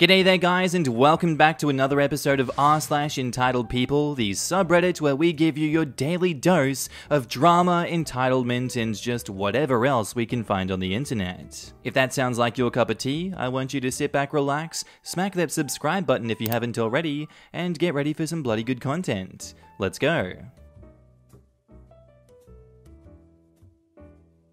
G'day there, guys, and welcome back to another episode of r/Entitled People, the subreddit where we give you your daily dose of drama, entitlement, and just whatever else we can find on the internet. If that sounds like your cup of tea, I want you to sit back, relax, smack that subscribe button if you haven't already, and get ready for some bloody good content. Let's go.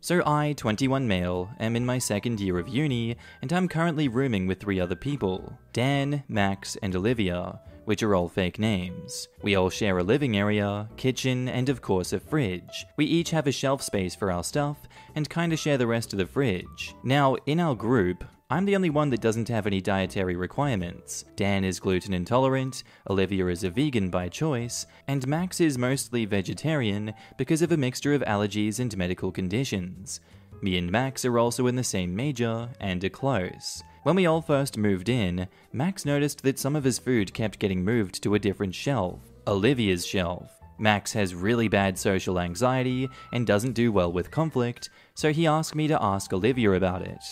So I, 21 male, am in my second year of uni, and I'm currently rooming with 3 other people, Dan, Max, and Olivia, which are all fake names. We all share a living area, kitchen, and of course a fridge. We each have a shelf space for our stuff, and kinda share the rest of the fridge. Now, in our group, I'm the only one that doesn't have any dietary requirements. Dan is gluten intolerant, Olivia is a vegan by choice, and Max is mostly vegetarian because of a mixture of allergies and medical conditions. Me and Max are also in the same major and are close. When we all first moved in, Max noticed that some of his food kept getting moved to a different shelf, Olivia's shelf. Max has really bad social anxiety and doesn't do well with conflict, so he asked me to ask Olivia about it.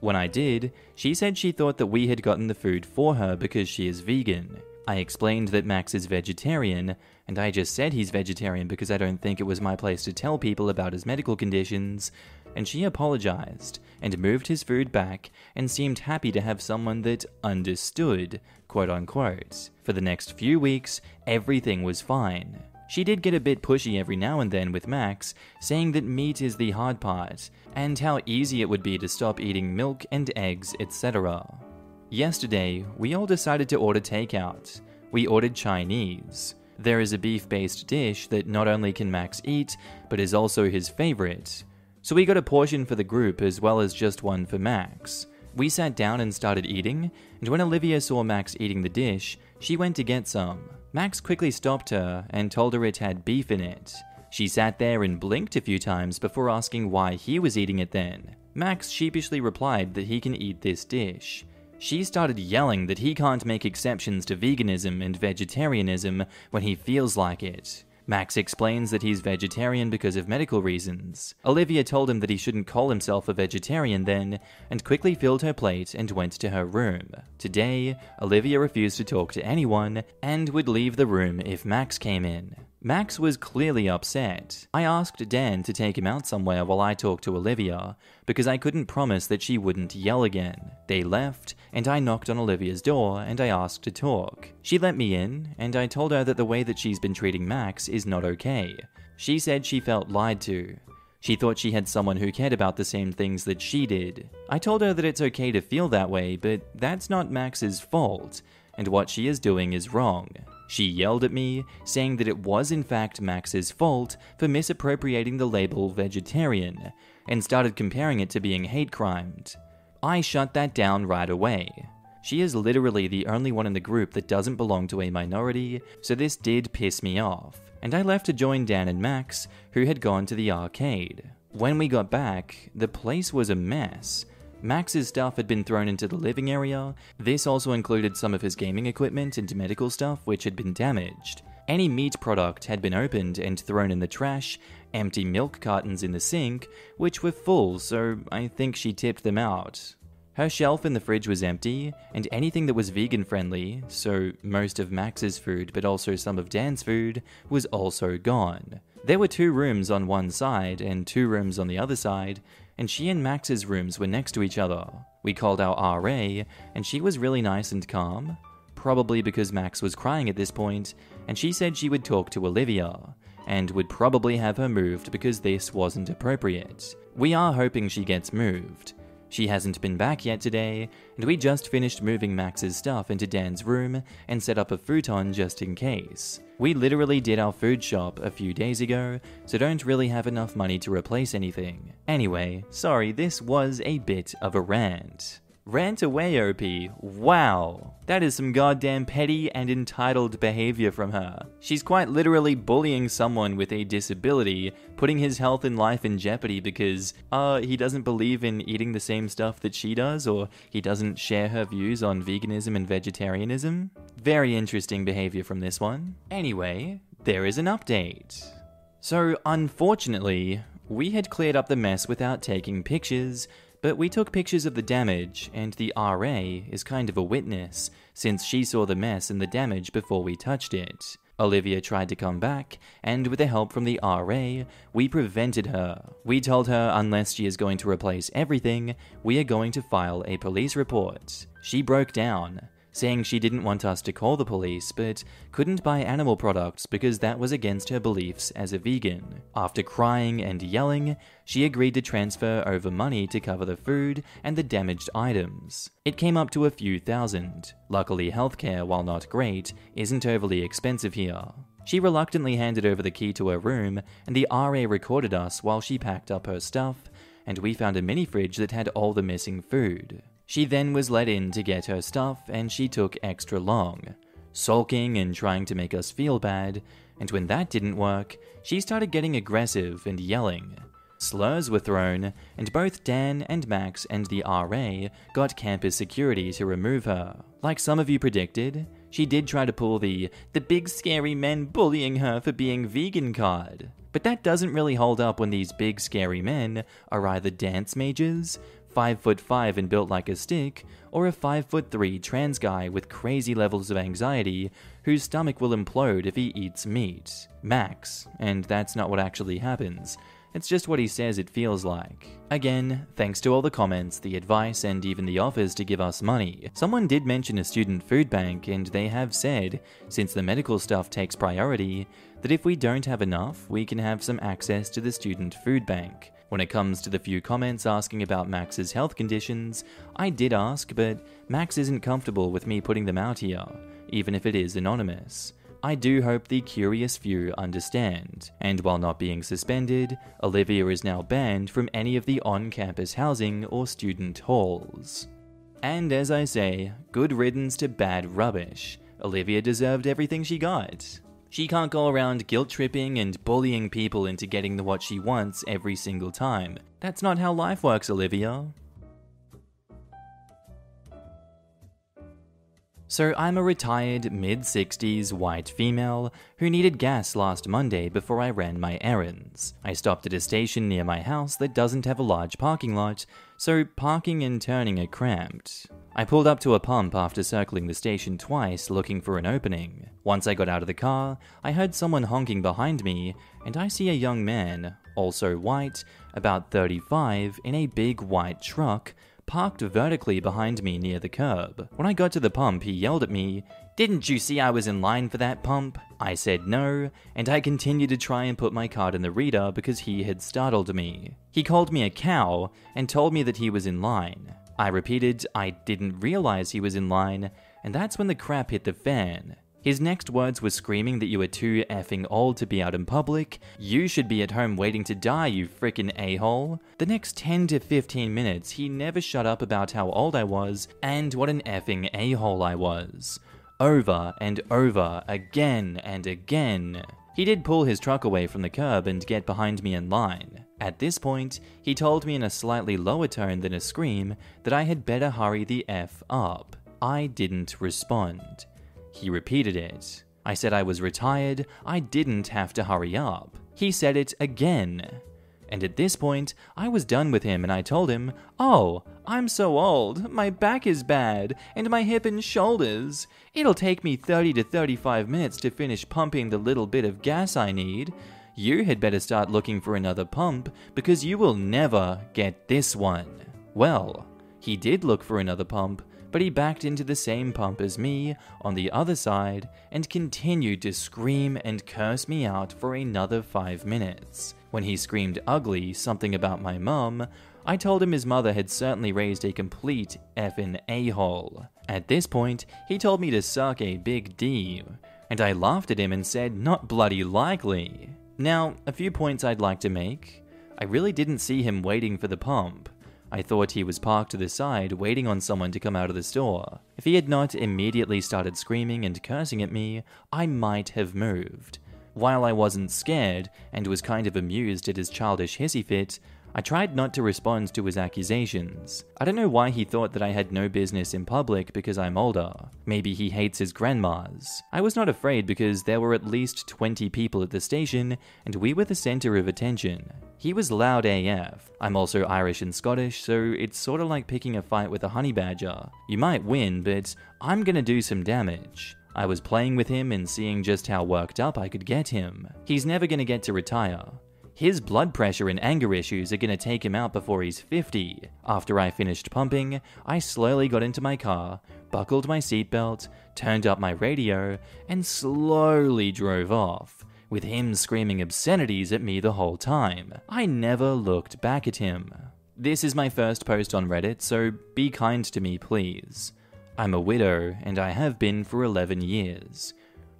When I did, she said she thought that we had gotten the food for her because she is vegan. I explained that Max is vegetarian, and I just said he's vegetarian because I don't think it was my place to tell people about his medical conditions, and she apologized and moved his food back and seemed happy to have someone that understood, quote unquote. For the next few weeks, everything was fine. She did get a bit pushy every now and then with Max, saying that meat is the hard part, and how easy it would be to stop eating milk and eggs, etc. Yesterday, we all decided to order takeout. We ordered Chinese. There is a beef-based dish that not only can Max eat, but is also his favorite. So we got a portion for the group as well as just one for Max. We sat down and started eating, and when Olivia saw Max eating the dish, she went to get some. Max quickly stopped her and told her it had beef in it. She sat there and blinked a few times before asking why he was eating it then. Max sheepishly replied that he can eat this dish. She started yelling that he can't make exceptions to veganism and vegetarianism when he feels like it. Max explains that he's vegetarian because of medical reasons. Olivia told him that he shouldn't call himself a vegetarian then, and quickly filled her plate and went to her room. Today, Olivia refused to talk to anyone, and would leave the room if Max came in. Max was clearly upset. I asked Dan to take him out somewhere while I talked to Olivia, because I couldn't promise that she wouldn't yell again. They left, and I knocked on Olivia's door and I asked to talk. She let me in, and I told her that the way that she's been treating Max is not okay. She said she felt lied to. She thought she had someone who cared about the same things that she did. I told her that it's okay to feel that way, but that's not Max's fault, and what she is doing is wrong. She yelled at me, saying that it was in fact Max's fault for misappropriating the label vegetarian, and started comparing it to being hate crimed. I shut that down right away. She is literally the only one in the group that doesn't belong to a minority, so this did piss me off, and I left to join Dan and Max, who had gone to the arcade. When we got back, the place was a mess. Max's stuff had been thrown into the living area. This also included some of his gaming equipment and medical stuff which had been damaged. Any meat product had been opened and thrown in the trash, empty milk cartons in the sink, which were full, so I think she tipped them out. Her shelf in the fridge was empty, and anything that was vegan friendly, so most of Max's food but also some of Dan's food, was also gone. There were 2 rooms on one side and 2 rooms on the other side, and she and Max's rooms were next to each other. We called our RA, and she was really nice and calm, probably because Max was crying at this point, and she said she would talk to Olivia, and would probably have her moved because this wasn't appropriate. We are hoping she gets moved. She hasn't been back yet today, and we just finished moving Max's stuff into Dan's room and set up a futon just in case. We literally did our food shop a few days ago, so don't really have enough money to replace anything. Anyway, sorry, this was a bit of a rant. Rant away, OP. Wow. That is some goddamn petty and entitled behavior from her. She's quite literally bullying someone with a disability, putting his health and life in jeopardy because, he doesn't believe in eating the same stuff that she does, or he doesn't share her views on veganism and vegetarianism. Very interesting behavior from this one. Anyway, there is an update. So, unfortunately, we had cleared up the mess without taking pictures, but we took pictures of the damage, and the RA is kind of a witness, since she saw the mess and the damage before we touched it. Olivia tried to come back, and with the help from the RA, we prevented her. We told her unless she is going to replace everything, we are going to file a police report. She broke down, saying she didn't want us to call the police, but couldn't buy animal products because that was against her beliefs as a vegan. After crying and yelling, she agreed to transfer over money to cover the food and the damaged items. It came up to a few thousand. Luckily, healthcare, while not great, isn't overly expensive here. She reluctantly handed over the key to her room, and the RA recorded us while she packed up her stuff, and we found a mini fridge that had all the missing food. She then was let in to get her stuff, and she took extra long, sulking and trying to make us feel bad, and when that didn't work, she started getting aggressive and yelling. Slurs were thrown, and both Dan and Max and the RA got campus security to remove her. Like some of you predicted, she did try to pull the big scary men bullying her for being vegan card. But that doesn't really hold up when these big scary men are either dance majors, 5'5" and built like a stick, or a 5'3" trans guy with crazy levels of anxiety whose stomach will implode if he eats meat. Max, and that's not what actually happens. It's just what he says it feels like. Again, thanks to all the comments, the advice, and even the offers to give us money. Someone did mention a student food bank, and they have said, since the medical stuff takes priority, that if we don't have enough, we can have some access to the student food bank. When it comes to the few comments asking about Max's health conditions, I did ask, but Max isn't comfortable with me putting them out here, even if it is anonymous. I do hope the curious few understand, and while not being suspended, Olivia is now banned from any of the on-campus housing or student halls. And as I say, good riddance to bad rubbish. Olivia deserved everything she got. She can't go around guilt-tripping and bullying people into getting what she wants every single time. That's not how life works, Olivia. So I'm a retired, mid-60s white female who needed gas last Monday before I ran my errands. I stopped at a station near my house that doesn't have a large parking lot, so parking and turning are cramped. I pulled up to a pump after circling the station twice looking for an opening. Once I got out of the car, I heard someone honking behind me, and I see a young man, also white, about 35, in a big white truck, parked vertically behind me near the curb. When I got to the pump, he yelled at me, "Didn't you see I was in line for that pump?" I said no, and I continued to try and put my card in the reader because he had startled me. He called me a cow and told me that he was in line. I repeated, "I didn't realize he was in line," and that's when the crap hit the fan. His next words were screaming that you were too effing old to be out in public, you should be at home waiting to die, you frickin' a-hole. The next 10 to 15 minutes, he never shut up about how old I was and what an effing a-hole I was. Over and over, again and again. He did pull his truck away from the curb and get behind me in line. At this point, he told me in a slightly lower tone than a scream that I had better hurry the F up. I didn't respond. He repeated it. I said I was retired, I didn't have to hurry up. He said it again. And at this point, I was done with him and I told him, "Oh, I'm so old, my back is bad, and my hip and shoulders. It'll take me 30 to 35 minutes to finish pumping the little bit of gas I need. You had better start looking for another pump because you will never get this one." Well, he did look for another pump, but he backed into the same pump as me on the other side and continued to scream and curse me out for another 5 minutes. When he screamed ugly, something about my mum, I told him his mother had certainly raised a complete effin' a-hole. At this point, he told me to suck a big D, and I laughed at him and said, not bloody likely. Now, a few points I'd like to make. I really didn't see him waiting for the pump. I thought he was parked to the side, waiting on someone to come out of the store. If he had not immediately started screaming and cursing at me, I might have moved. While I wasn't scared and was kind of amused at his childish hissy fit, I tried not to respond to his accusations. I don't know why he thought that I had no business in public because I'm older. Maybe he hates his grandmas. I was not afraid because there were at least 20 people at the station and we were the center of attention. He was loud AF. I'm also Irish and Scottish, so it's sort of like picking a fight with a honey badger. You might win, but I'm gonna do some damage. I was playing with him and seeing just how worked up I could get him. He's never gonna get to retire. His blood pressure and anger issues are gonna take him out before he's 50. After I finished pumping, I slowly got into my car, buckled my seatbelt, turned up my radio, and slowly drove off, with him screaming obscenities at me the whole time. I never looked back at him. This is my first post on Reddit, so be kind to me, please. I'm a widow, and I have been for 11 years.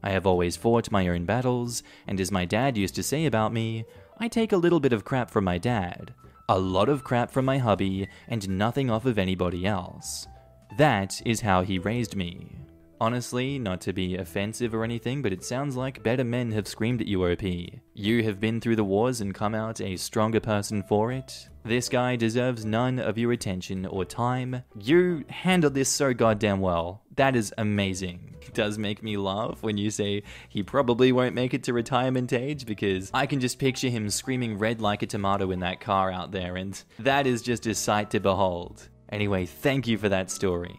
I have always fought my own battles, and as my dad used to say about me, I take a little bit of crap from my dad, a lot of crap from my hubby, and nothing off of anybody else. That is how he raised me. Honestly, not to be offensive or anything, but it sounds like better men have screamed at you, OP. You have been through the wars and come out a stronger person for it. This guy deserves none of your attention or time. You handled this so goddamn well. That is amazing. It does make me laugh when you say he probably won't make it to retirement age, because I can just picture him screaming red like a tomato in that car out there, and that is just a sight to behold. Anyway, thank you for that story.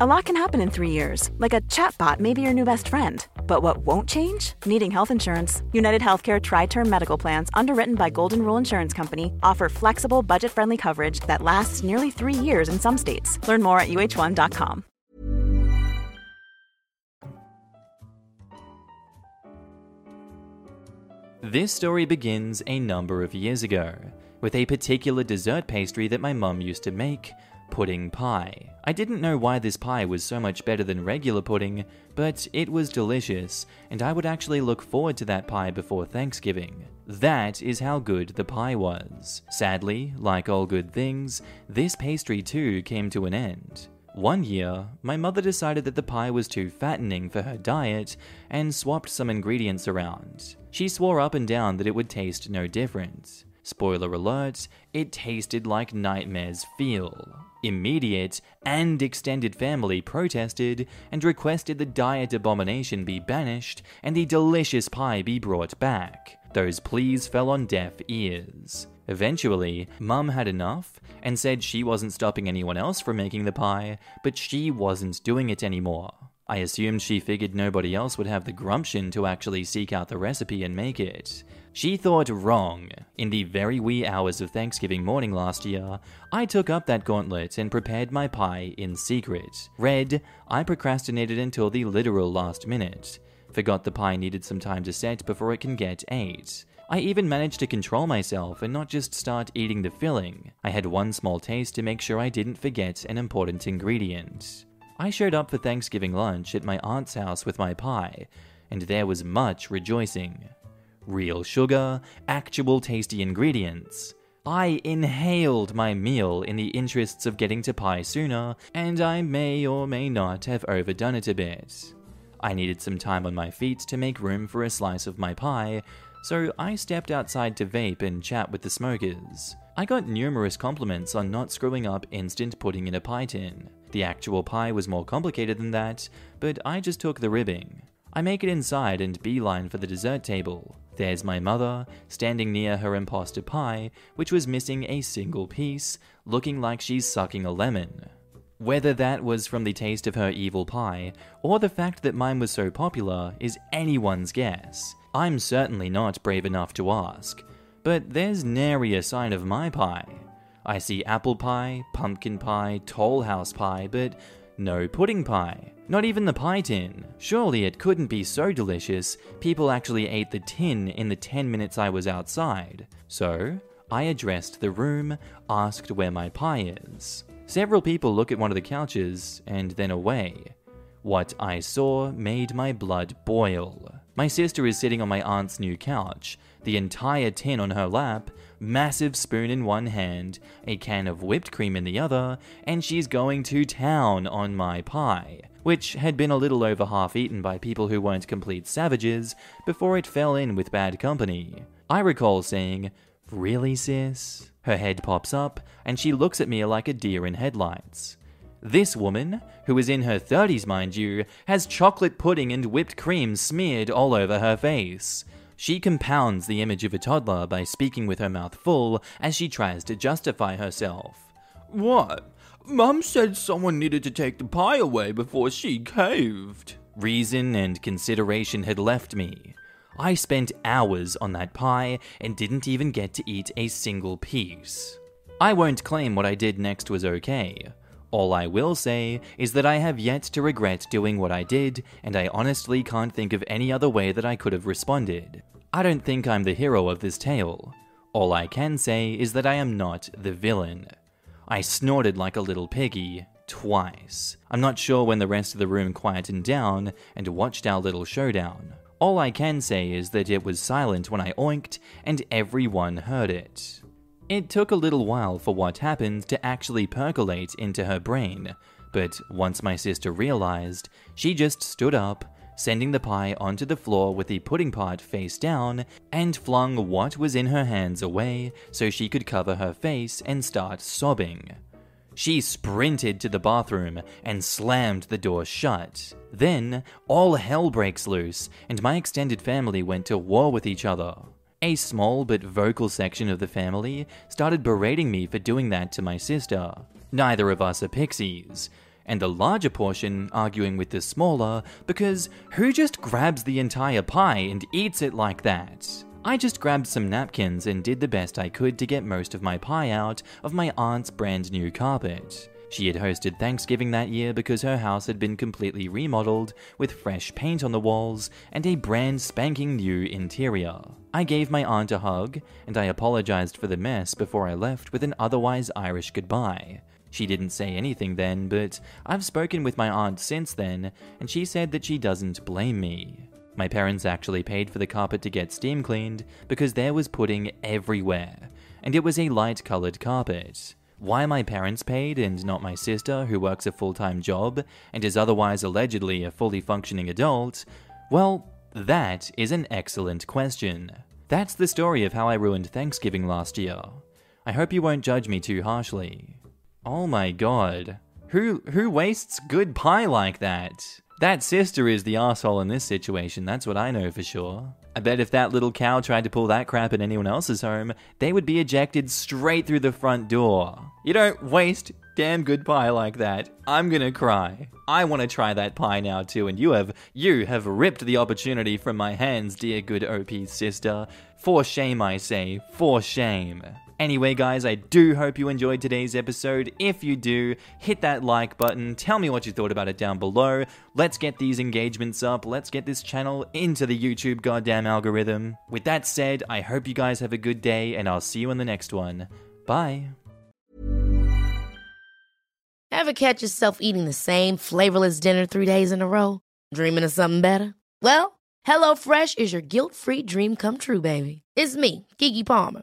A lot can happen in 3 years, like a chatbot may be your new best friend. But what won't change? Needing health insurance. UnitedHealthcare Tri-Term Medical Plans, underwritten by Golden Rule Insurance Company, offer flexible, budget-friendly coverage that lasts nearly 3 years in some states. Learn more at uh1.com. This story begins a number of years ago, with a particular dessert pastry that my mum used to make, pudding pie. I didn't know why this pie was so much better than regular pudding, but it was delicious, and I would actually look forward to that pie before Thanksgiving. That is how good the pie was. Sadly, like all good things, this pastry too came to an end. One year, my mother decided that the pie was too fattening for her diet and swapped some ingredients around. She swore up and down that it would taste no different. Spoiler alert, it tasted like nightmares feel. Immediate and extended family protested and requested the diet abomination be banished and the delicious pie be brought back. Those pleas fell on deaf ears. Eventually, Mum had enough and said she wasn't stopping anyone else from making the pie, but she wasn't doing it anymore. I assumed she figured nobody else would have the gumption to actually seek out the recipe and make it. She thought wrong. In the very wee hours of Thanksgiving morning last year, I took up that gauntlet and prepared my pie in secret. Red, I procrastinated until the literal last minute. Forgot the pie needed some time to set before it can get ate. I even managed to control myself and not just start eating the filling. I had one small taste to make sure I didn't forget an important ingredient. I showed up for Thanksgiving lunch at my aunt's house with my pie, and there was much rejoicing. Real sugar, actual tasty ingredients. I inhaled my meal in the interests of getting to pie sooner, and I may or may not have overdone it a bit. I needed some time on my feet to make room for a slice of my pie, so I stepped outside to vape and chat with the smokers. I got numerous compliments on not screwing up instant pudding in a pie tin. The actual pie was more complicated than that, but I just took the ribbing. I make it inside and beeline for the dessert table. There's my mother, standing near her imposter pie, which was missing a single piece, looking like she's sucking a lemon. Whether that was from the taste of her evil pie, or the fact that mine was so popular, is anyone's guess. I'm certainly not brave enough to ask. But there's nary a sign of my pie. I see apple pie, pumpkin pie, Toll House pie, but no pudding pie. Not even the pie tin. Surely it couldn't be so delicious, people actually ate the tin in the 10 minutes I was outside. So, I addressed the room, asked where my pie is. Several people look at one of the couches, and then away. What I saw made my blood boil. My sister is sitting on my aunt's new couch, the entire tin on her lap, massive spoon in one hand, a can of whipped cream in the other, and she's going to town on my pie, which had been a little over half-eaten by people who weren't complete savages before it fell in with bad company. I recall saying, "Really, sis?" Her head pops up, and she looks at me like a deer in headlights. This woman, who is in her 30s, mind you, has chocolate pudding and whipped cream smeared all over her face. She compounds the image of a toddler by speaking with her mouth full as she tries to justify herself. "What? Mum said someone needed to take the pie away before she caved." Reason and consideration had left me. I spent hours on that pie and didn't even get to eat a single piece. I won't claim what I did next was okay. All I will say is that I have yet to regret doing what I did, and I honestly can't think of any other way that I could have responded. I don't think I'm the hero of this tale. All I can say is that I am not the villain. I snorted like a little piggy, twice. I'm not sure when the rest of the room quietened down and watched our little showdown. All I can say is that it was silent when I oinked, and everyone heard it. It took a little while for what happened to actually percolate into her brain, but once my sister realized, she just stood up, sending the pie onto the floor with the pudding part face down, and flung what was in her hands away so she could cover her face and start sobbing. She sprinted to the bathroom and slammed the door shut. Then, all hell breaks loose, and my extended family went to war with each other. A small but vocal section of the family started berating me for doing that to my sister. Neither of us are pixies. And the larger portion arguing with the smaller because who just grabs the entire pie and eats it like that? I just grabbed some napkins and did the best I could to get most of my pie out of my aunt's brand new carpet. She had hosted Thanksgiving that year because her house had been completely remodeled with fresh paint on the walls and a brand spanking new interior. I gave my aunt a hug, and I apologized for the mess before I left with an otherwise Irish goodbye. She didn't say anything then, but I've spoken with my aunt since then, and she said that she doesn't blame me. My parents actually paid for the carpet to get steam cleaned because there was pudding everywhere, and it was a light-colored carpet. Why my parents paid and not my sister, who works a full-time job and is otherwise allegedly a fully functioning adult, well, that is an excellent question. That's the story of how I ruined Thanksgiving last year. I hope you won't judge me too harshly. Oh my god. Who wastes good pie like that? That sister is the arsehole in this situation, that's what I know for sure. I bet if that little cow tried to pull that crap at anyone else's home, they would be ejected straight through the front door. You don't waste damn good pie like that. I'm gonna cry. I want to try that pie now too, and you have ripped the opportunity from my hands, dear good OP sister. For shame, I say. For shame. Anyway, guys, I do hope you enjoyed today's episode. If you do, hit that like button. Tell me what you thought about it down below. Let's get these engagements up. Let's get this channel into the YouTube goddamn algorithm. With that said, I hope you guys have a good day, and I'll see you in the next one. Bye. Ever catch yourself eating the same flavorless dinner 3 days in a row? Dreaming of something better? Well, HelloFresh is your guilt-free dream come true, baby. It's me, Keke Palmer.